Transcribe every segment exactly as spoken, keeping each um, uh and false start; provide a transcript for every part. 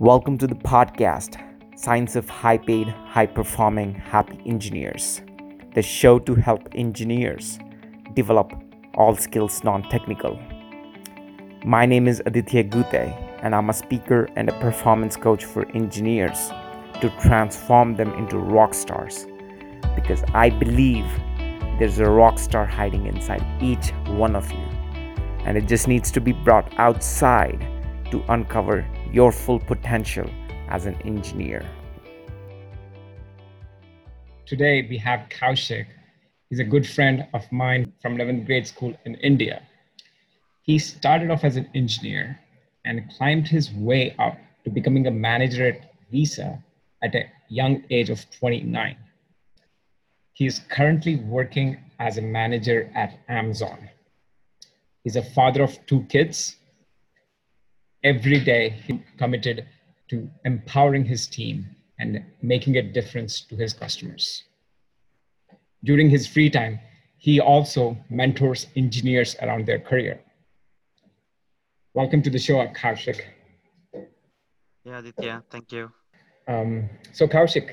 Welcome to the podcast, Science of High-Paid, High-Performing, Happy Engineers. The show to help engineers develop all skills non-technical. My name is Aditya Gute, and I'm a speaker and a performance coach for engineers to transform them into rock stars. Because I believe there's a rock star hiding inside each one of you. And it just needs to be brought outside to uncover your full potential as an engineer. Today we have Kaushik. He's a good friend of mine from eleventh grade school in India. He started off as an engineer and climbed his way up to becoming a manager at Visa at a young age of twenty-nine. He is currently working as a manager at Amazon. He's a father of two kids. Every day, he committed to empowering his team and making a difference to his customers. During his free time, he also mentors engineers around their career. Welcome to the show, Kaushik. Yeah, Aditya, thank you. Um, so Kaushik,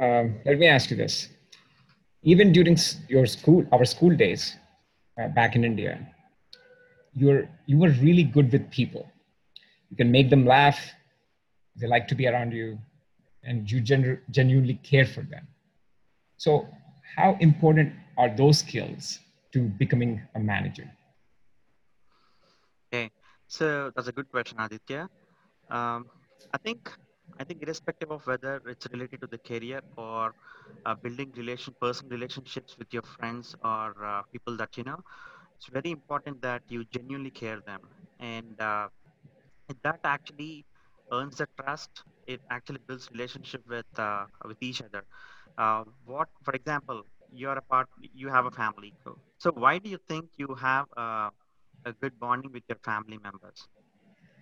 um, let me ask you this. Even during your school, our school days uh, back in India, you were, you were really good with people. You can make them laugh, they like to be around you, and you genu- genuinely care for them. So how important are those skills to becoming a manager? Okay, so that's a good question, Aditya. Um, I think I think irrespective of whether it's related to the career or uh, building relation, personal relationships with your friends or uh, people that you know, it's very important that you genuinely care them. And uh, that actually earns the trust. It actually builds relationship with uh, with each other. Uh, what, for example, you are a part, you have a family. So why do you think you have a, a good bonding with your family members?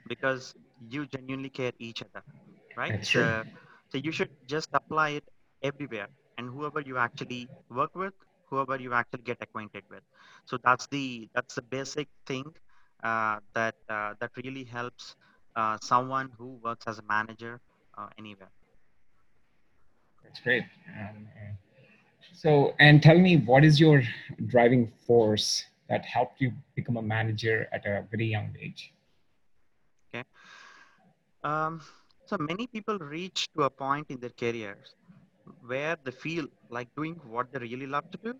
Because you genuinely care each other, right? So, so you should just apply it everywhere. And whoever you actually work with, whoever you actually get acquainted with. So that's the that's the basic thing. Uh, that uh, that really helps uh, someone who works as a manager uh, anywhere. That's great. Um, so, and tell me, what is your driving force that helped you become a manager at a very young age? Okay. Um, so many people reach to a point in their careers where they feel like doing what they really love to do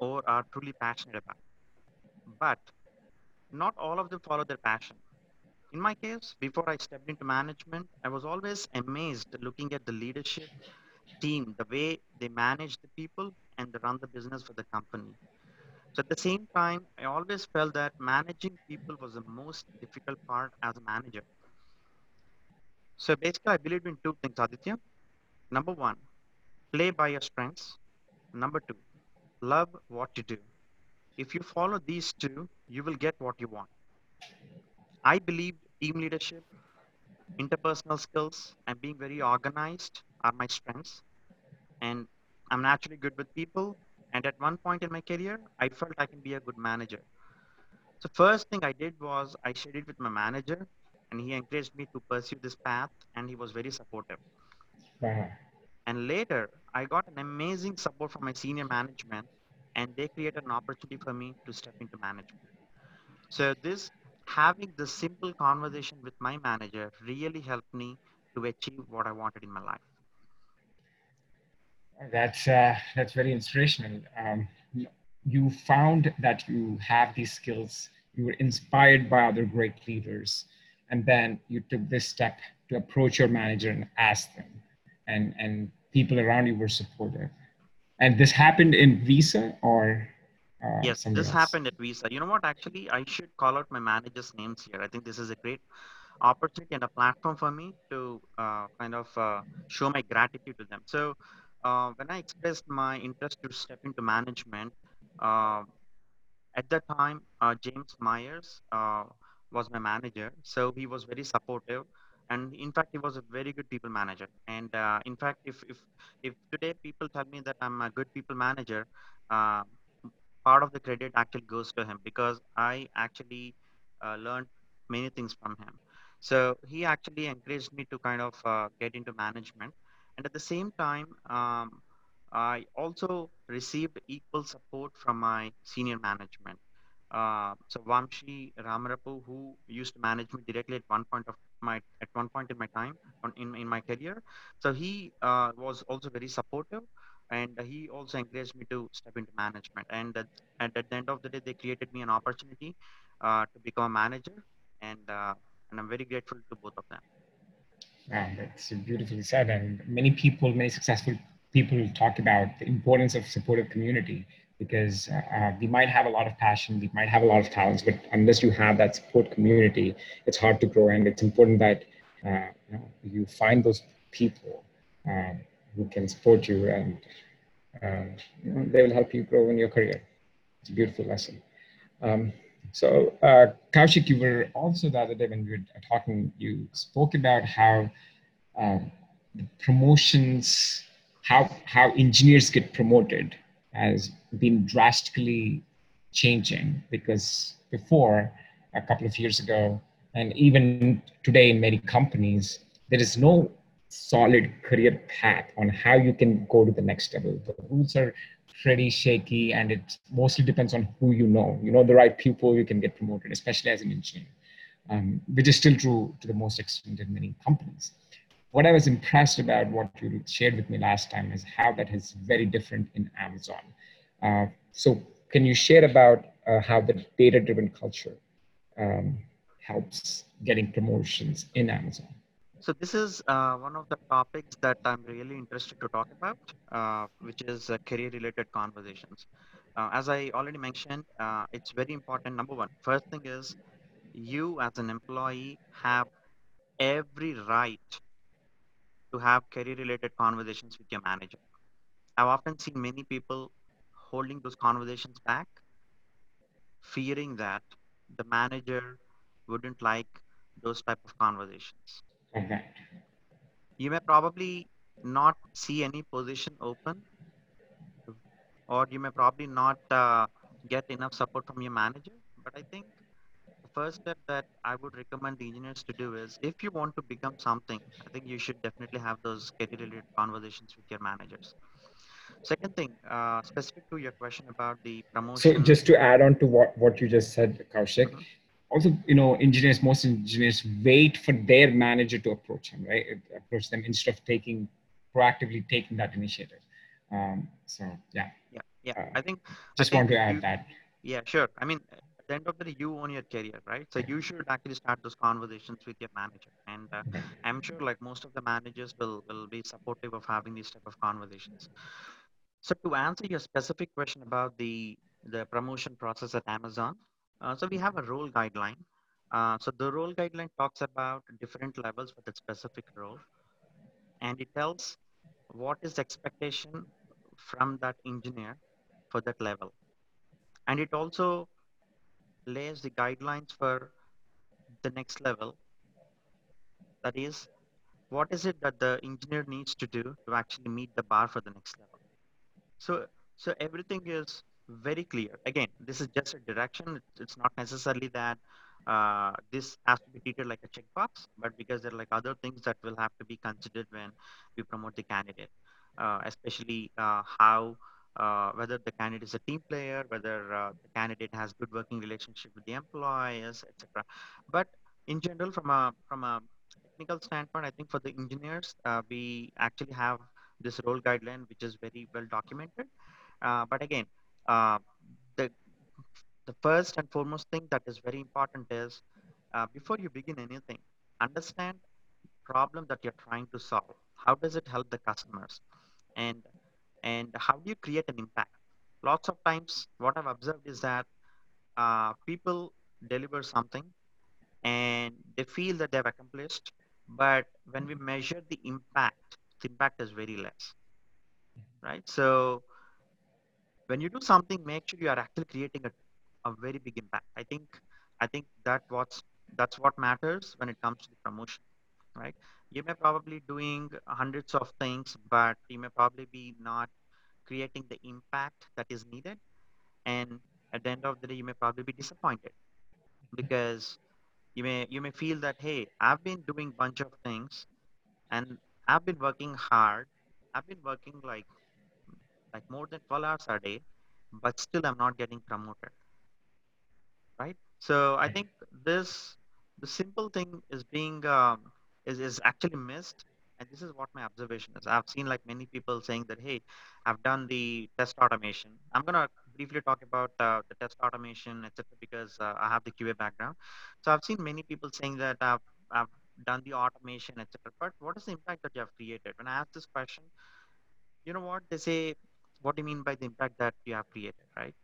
or are truly passionate about. But not all of them follow their passion. In my case, before I stepped into management, I was always amazed looking at the leadership team, the way they manage the people and they run the business for the company. So at the same time, I always felt that managing people was the most difficult part as a manager. So basically, I believe in two things, Aditya. Number one, play by your strengths. Number two, love what you do. If you follow these two, you will get what you want. I believe team leadership, interpersonal skills, and being very organized are my strengths. And I'm naturally good with people. And at one point in my career, I felt I can be a good manager. So first thing I did was I shared it with my manager, and he encouraged me to pursue this path, and he was very supportive. Wow. And later, I got an amazing support from my senior management, and they created an opportunity for me to step into management. So this, having the simple conversation with my manager really helped me to achieve what I wanted in my life. That's uh, that's very inspirational. Um, you found that you have these skills, you were inspired by other great leaders, and then you took this step to approach your manager and ask them, and, and people around you were supportive. And this happened in Visa or? Uh, yes, this else? happened at Visa. You know what, actually, I should call out my manager's names here. I think this is a great opportunity and a platform for me to uh, kind of uh, show my gratitude to them. So uh, when I expressed my interest to step into management, uh, at that time, uh, James Myers uh, was my manager. So he was very supportive. And in fact, he was a very good people manager. And uh, in fact, if, if if today people tell me that I'm a good people manager, uh, part of the credit actually goes to him because I actually uh, learned many things from him. So he actually encouraged me to kind of uh, get into management. And at the same time, um, I also received equal support from my senior management. Uh, so Vamshi Ramarapu, who used to manage me directly at one point of my at one point in my time on, in in my career, so he uh, was also very supportive, and he also encouraged me to step into management. And at, and at the end of the day, they created me an opportunity uh, to become a manager, and uh, and I'm very grateful to both of them. Wow, that's beautifully said. And many people, many successful people talk about the importance of supportive community, because uh, we might have a lot of passion, we might have a lot of talents, but unless you have that support community, it's hard to grow. And it's important that uh, you know, you find those people uh, who can support you, and uh, you know, they will help you grow in your career. It's a beautiful lesson. Um, So, uh, Kaushik, you were also the other day when we were talking, you spoke about how uh, the promotions, how how engineers get promoted has been drastically changing, because before, a couple of years ago, and even today in many companies, there is no solid career path on how you can go to the next level. The rules are pretty shaky, and it mostly depends on who you know. You know the right people, you can get promoted, especially as an engineer, um, which is still true to the most extent in many companies. What I was impressed about what you shared with me last time is how that is very different in Amazon. Uh, so can you share about uh, how the data-driven culture um, helps getting promotions in Amazon? So this is uh, one of the topics that I'm really interested to talk about, uh, which is uh, career-related conversations. Uh, as I already mentioned, uh, it's very important. Number one, first thing is you as an employee have every right to have career-related conversations with your manager. I've often seen many people holding those conversations back, fearing that the manager wouldn't like those type of conversations. Mm-hmm. You may probably not see any position open, or you may probably not uh, get enough support from your manager. But I think the first step that I would recommend the engineers to do is, if you want to become something, I think you should definitely have those career-related conversations with your managers. Second thing, uh, specific to your question about the promotion. So just to add on to what, what you just said, Kaushik, mm-hmm. Also, you know, engineers, most engineers wait for their manager to approach them, right? Approach them instead of taking, proactively taking that initiative. Um, so, yeah. Yeah, yeah. Uh, I think. Just I think want to add you, that. Yeah, sure. I mean, at the end of the day, you own your career, right? So you should actually start those conversations with your manager. And uh, okay. I'm sure like most of the managers will, will be supportive of having these type of conversations. So to answer your specific question about the, the promotion process at Amazon, Uh, so we have a role guideline. Uh, so the role guideline talks about different levels for that specific role, and it tells what is the expectation from that engineer for that level. And it also lays the guidelines for the next level. That is, what is it that the engineer needs to do to actually meet the bar for the next level? So, so everything is very clear. Again, this is just a direction. It's not necessarily that uh, this has to be treated like a checkbox, but because there are like other things that will have to be considered when we promote the candidate, uh, especially uh, how, uh, whether the candidate is a team player, whether uh, the candidate has good working relationship with the employees, et cetera. But in general, from a from a technical standpoint, I think for the engineers, uh, we actually have this role guideline, which is very well documented. Uh, but again, Uh, the the first and foremost thing that is very important is uh, before you begin anything, understand the problem that you're trying to solve. How does it help the customers? And and how do you create an impact? Lots of times what I've observed is that uh, people deliver something and they feel that they've accomplished, but when we measure the impact, the impact is very less, right? So when you do something, make sure you are actually creating a, a very big impact. I think I think that what's, that's what matters when it comes to the promotion, right? You may probably be doing hundreds of things, but you may probably be not creating the impact that is needed. And at the end of the day, you may probably be disappointed because You may you may feel that, hey, I've been doing bunch of things, and I've been working hard. I've been working like like more than twelve hours a day, but still I'm not getting promoted, right? So I think this the simple thing is being um, is is actually missed, and this is what my observation is. I've seen like many people saying that, hey, I've done the test automation. I'm gonna briefly talk about uh, the test automation, et cetera, because uh, I have the Q A background. So I've seen many people saying that I've I've done the automation, et cetera. But what is the impact that you have created? When I ask this question, you know what they say? What do you mean by the impact that you have created, right?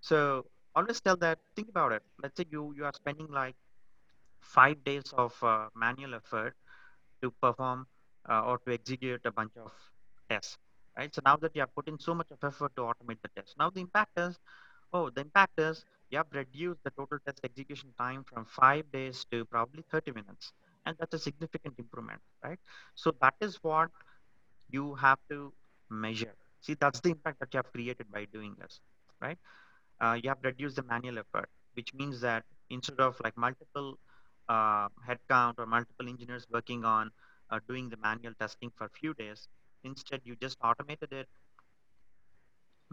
So always tell that. Think about it. Let's say you you are spending like five days of uh, manual effort to perform uh, or to execute a bunch of tests, right? So now that you have put in so much of effort to automate the test, now the impact is, oh, the impact is you have reduced the total test execution time from five days to probably thirty minutes. And that's a significant improvement, right? So that is what you have to measure. See, that's the impact that you have created by doing this, right? Uh, you have reduced the manual effort, which means that instead of like multiple uh, headcount or multiple engineers working on uh, doing the manual testing for a few days, instead you just automated it,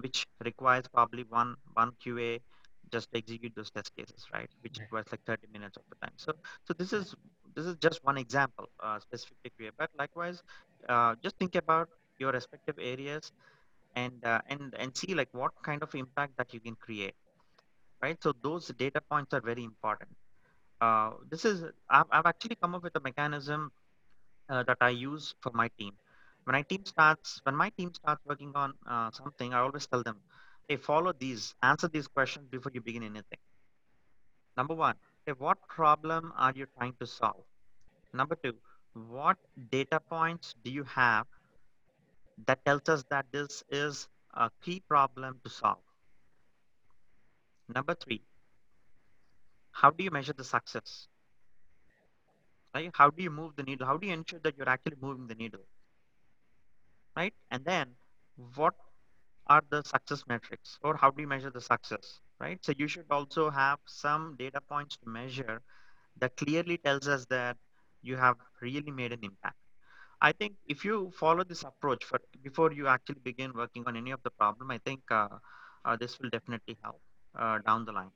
which requires probably one one Q A just to execute those test cases, right? Which requires like thirty minutes of the time. So, so this is this is just one example, uh, specific to Q A. But likewise, uh, just think about your respective areas, and uh, and and see like what kind of impact that you can create, right? So those data points are very important. Uh, this is I've, I've actually come up with a mechanism uh, that I use for my team. When my team starts, when my team starts working on uh, something, I always tell them, hey, follow these, answer these questions before you begin anything. Number one, hey, what problem are you trying to solve? Number two, what data points do you have that tells us that this is a key problem to solve? Number three, how do you measure the success? Right? How do you move the needle? How do you ensure that you're actually moving the needle? Right? And then what are the success metrics, or how do you measure the success, right? So you should also have some data points to measure that clearly tells us that you have really made an impact. I think if you follow this approach for before you actually begin working on any of the problem, I think uh, uh, this will definitely help uh, down the line,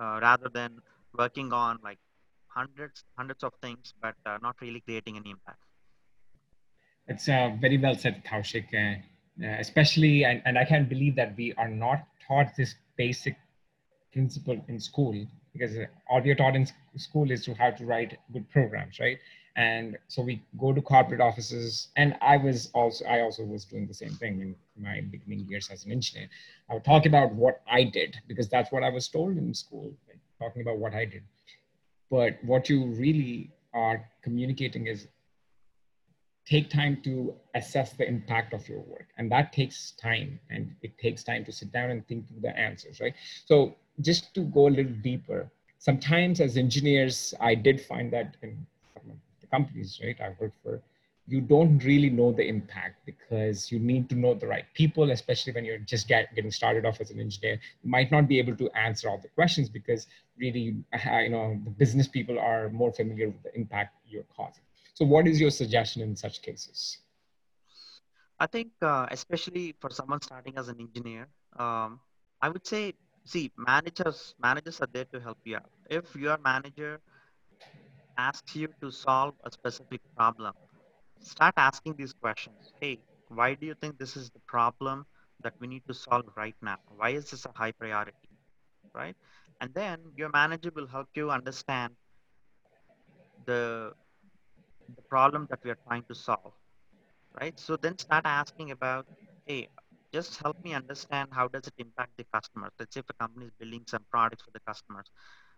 uh, rather than working on like hundreds, hundreds of things, but uh, not really creating any impact. It's uh, very well said, Kaushik. Uh, especially, and, and I can't believe that we are not taught this basic principle in school, because all we are taught in school is to how to write good programs, right? And so we go to corporate offices, and I was also, I also was doing the same thing in my beginning years as an engineer. I would talk about what I did, because that's what I was told in school, right? Talking about what I did. But what you really are communicating is, take time to assess the impact of your work. And that takes time. And it takes time to sit down and think through the answers, right? So just to go a little deeper, sometimes as engineers, I did find that in some of the companies, right, I worked for, you don't really know the impact, because you need to know the right people, especially when you're just get, getting started off as an engineer. You might not be able to answer all the questions, because really, you know, the business people are more familiar with the impact you're causing. So what is your suggestion in such cases? I think, uh, especially for someone starting as an engineer, um, I would say, see, managers managers are there to help you out. If your manager asks you to solve a specific problem, start asking these questions. Hey, why do you think this is the problem that we need to solve right now? Why is this a high priority, right? And then your manager will help you understand the the problem that we are trying to solve, right? So then start asking about, hey, just help me understand how does it impact the customers? Let's say if a company is building some products for the customers,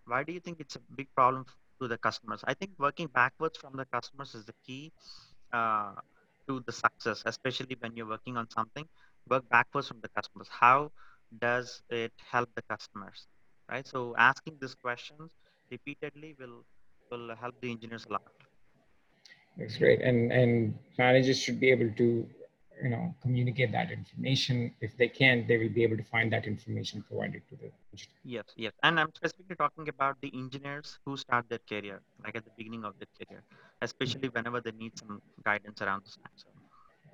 why do you think it's a big problem to the customers? I think working backwards from the customers is the key uh, to the success, especially when you're working on something, work backwards from the customers. How does it help the customers, right? So asking these questions repeatedly will, will help the engineers a lot. That's great. And and managers should be able to you know, communicate that information. If they can, they will be able to find that information provided to the engineer. Yes, yes. And I'm specifically talking about the engineers who start their career, like at the beginning of their career, especially whenever they need some guidance around this.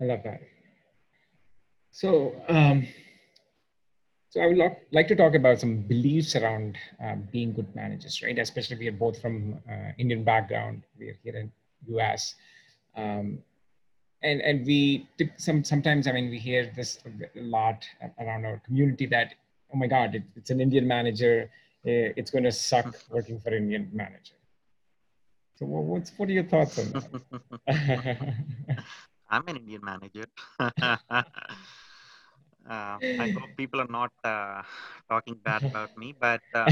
I love that. So, um, so I would lo- like to talk about some beliefs around uh, being good managers, right? Especially we are both from uh, Indian background. We are here in U S. Um, And and we some sometimes I mean we hear this a lot around our community that, oh my God, it, it's an Indian manager, it's going to suck working for an Indian manager. So what's what are your thoughts on that? I'm an Indian manager. uh, I hope people are not uh, talking bad about me, but uh,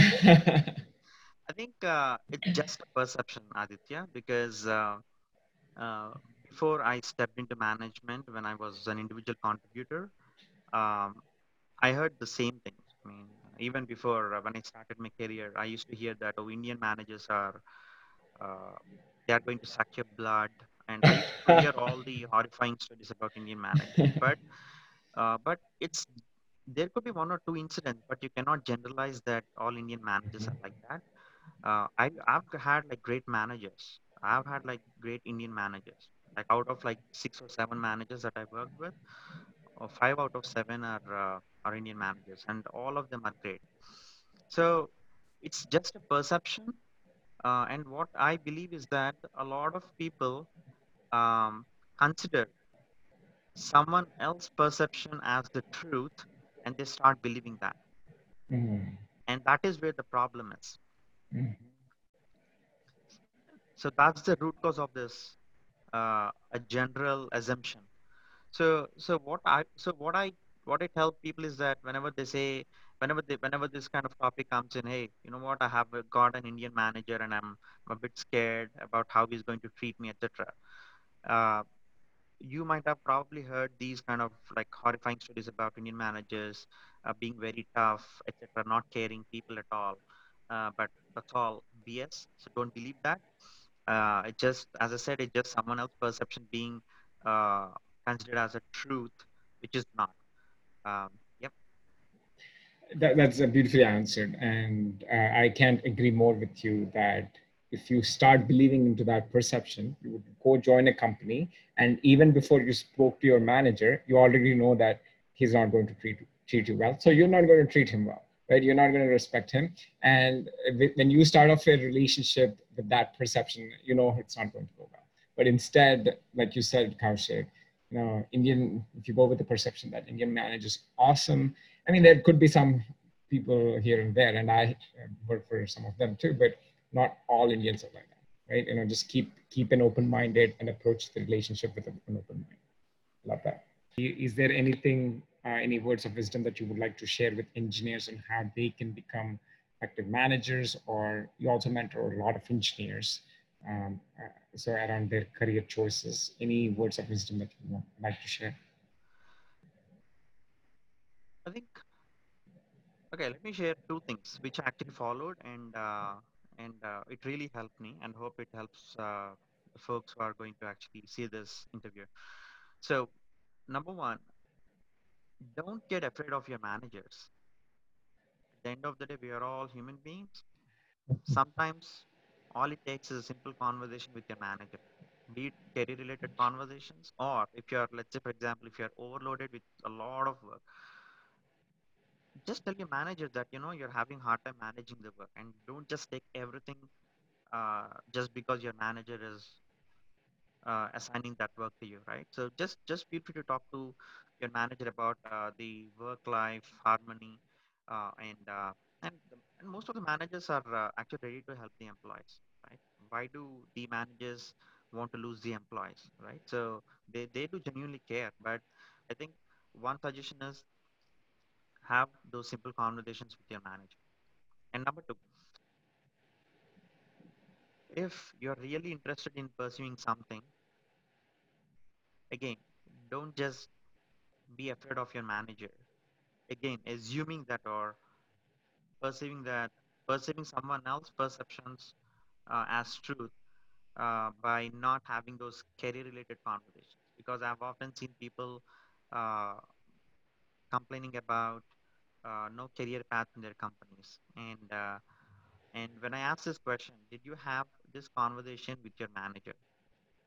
I think uh, it's just a perception, Aditya, because. Uh, uh, Before I stepped into management, when I was an individual contributor, um, I heard the same thing. I mean, even before uh, when I started my career, I used to hear that oh, Indian managers are uh, they are going to suck your blood, and I used to hear all the horrifying stories about Indian managers. But uh, but it's there could be one or two incidents, but you cannot generalize that all Indian managers are like that. Uh, I I've had like great managers. I've had like great Indian managers. Like out of like six or seven managers that I worked with, or five out of seven are uh, are Indian managers, and all of them are great. So it's just a perception, uh, and what I believe is that a lot of people um, consider someone else's perception as the truth, and they start believing that, mm-hmm. and that is where the problem is. Mm-hmm. So that's the root cause of this. Uh, a general assumption. So, so what I, so what I, what I tell people is that whenever they say, whenever they, whenever this kind of topic comes in, hey, you know what, I have got an Indian manager and I'm, I'm a bit scared about how he's going to treat me, et cetera. Uh, you might have probably heard these kind of like horrifying stories about Indian managers uh, being very tough, et cetera, not caring people at all. Uh, but that's all B S. So don't believe that. Uh, it just, as I said, it's just someone else's perception being uh, considered as a truth, which is not. Um, yep. That, that's a beautifully answered, and uh, I can't agree more with you that if you start believing into that perception, you would go join a company, and even before you spoke to your manager, you already know that he's not going to treat treat you well, so you're not going to treat him well. Right, you're not going to respect him, and when you start off a relationship with that perception, you know it's not going to go well. But instead, like you said, Kaushik, you know, Indian. If you go with the perception that Indian managers awesome, I mean, there could be some people here and there, and I work for some of them too. But not all Indians are like that, right? You know, just keep keep an open-minded and approach the relationship with an open mind. Love that. Is there anything? Uh, any words of wisdom that you would like to share with engineers on how they can become effective managers, or you also mentor a lot of engineers, um, uh, so around their career choices, any words of wisdom that you would like to share? I think, okay, let me share two things which I actually followed and uh, and uh, it really helped me, and hope it helps uh, the folks who are going to actually see this interview. So number one, don't get afraid of your managers. At the end of the day, we are all human beings. Sometimes all it takes is a simple conversation with your manager, be it career-related conversations, or if you're, let's say, for example, if you're overloaded with a lot of work, just tell your manager that, you know, you're having a hard time managing the work, and don't just take everything uh, just because your manager is uh, assigning that work to you, right? So just, just feel free to talk to your manager about uh, the work-life harmony, uh, and uh, and, and most of the managers are uh, actually ready to help the employees, right? Why do the managers want to lose the employees, right? So they, they do genuinely care, but I think one suggestion is have those simple conversations with your manager. And number two, if you're really interested in pursuing something, again, don't just be afraid of your manager. Again, assuming that or perceiving that, perceiving someone else's perceptions uh, as truth uh, by not having those career-related conversations. Because I've often seen people uh, complaining about uh, no career path in their companies. And uh, and when I asked this question, did you have this conversation with your manager?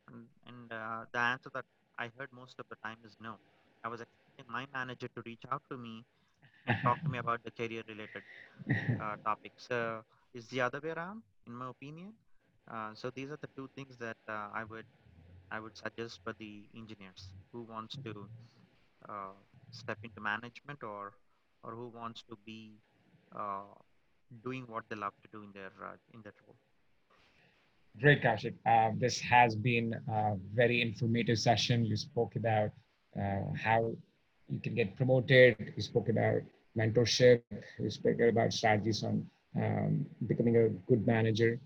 And, and uh, the answer that I heard most of the time is no. I was expecting my manager to reach out to me and talk to me about the career-related uh, topics. So it's the other way around, in my opinion. Uh, so these are the two things that uh, I would I would suggest for the engineers who wants to uh, step into management or or who wants to be uh, doing what they love to do in their uh, in their role. Great, Kaushik. Uh, this has been a very informative session. You spoke about uh, how you can get promoted. You spoke about mentorship. You spoke about strategies on um, becoming a good manager.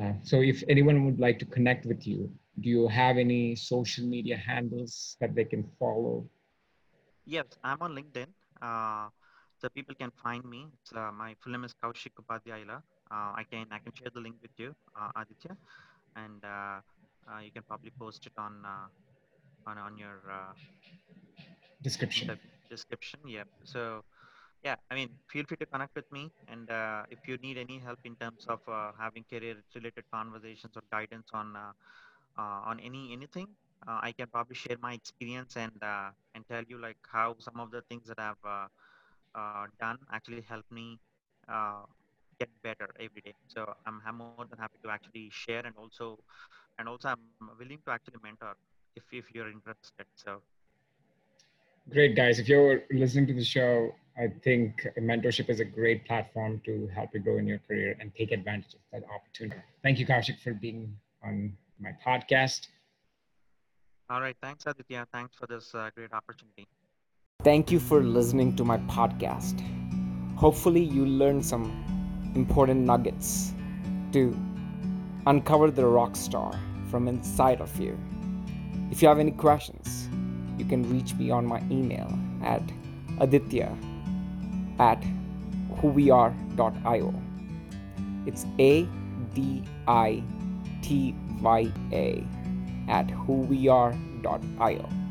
Uh, so if anyone would like to connect with you, do you have any social media handles that they can follow? Yes, I'm on LinkedIn. Uh, so people can find me. It's, uh, my full name is Kaushik Badiyala. Uh, I can I can share the link with you, uh, Aditya, and uh, uh, you can probably post it on uh, on on your uh, description. Description, yeah. So, yeah, I mean, feel free to connect with me, and uh, if you need any help in terms of uh, having career-related conversations or guidance on uh, uh, on any anything, uh, I can probably share my experience and uh, and tell you like how some of the things that I've uh, uh, done actually helped me. Uh, get better every day. So I'm, I'm more than happy to actually share, and also, and also I'm willing to actually mentor if, if you're interested. So. Great, guys. If you're listening to the show, I think mentorship is a great platform to help you grow in your career and take advantage of that opportunity. Thank you, Kaushik, for being on my podcast. All right. Thanks, Aditya. Thanks for this uh, great opportunity. Thank you for listening to my podcast. Hopefully you learned some important nuggets to uncover the rock star from inside of you. If you have any questions, you can reach me on my email at aditya at whoweare dot io. It's A D I T Y A at whoweare dot io.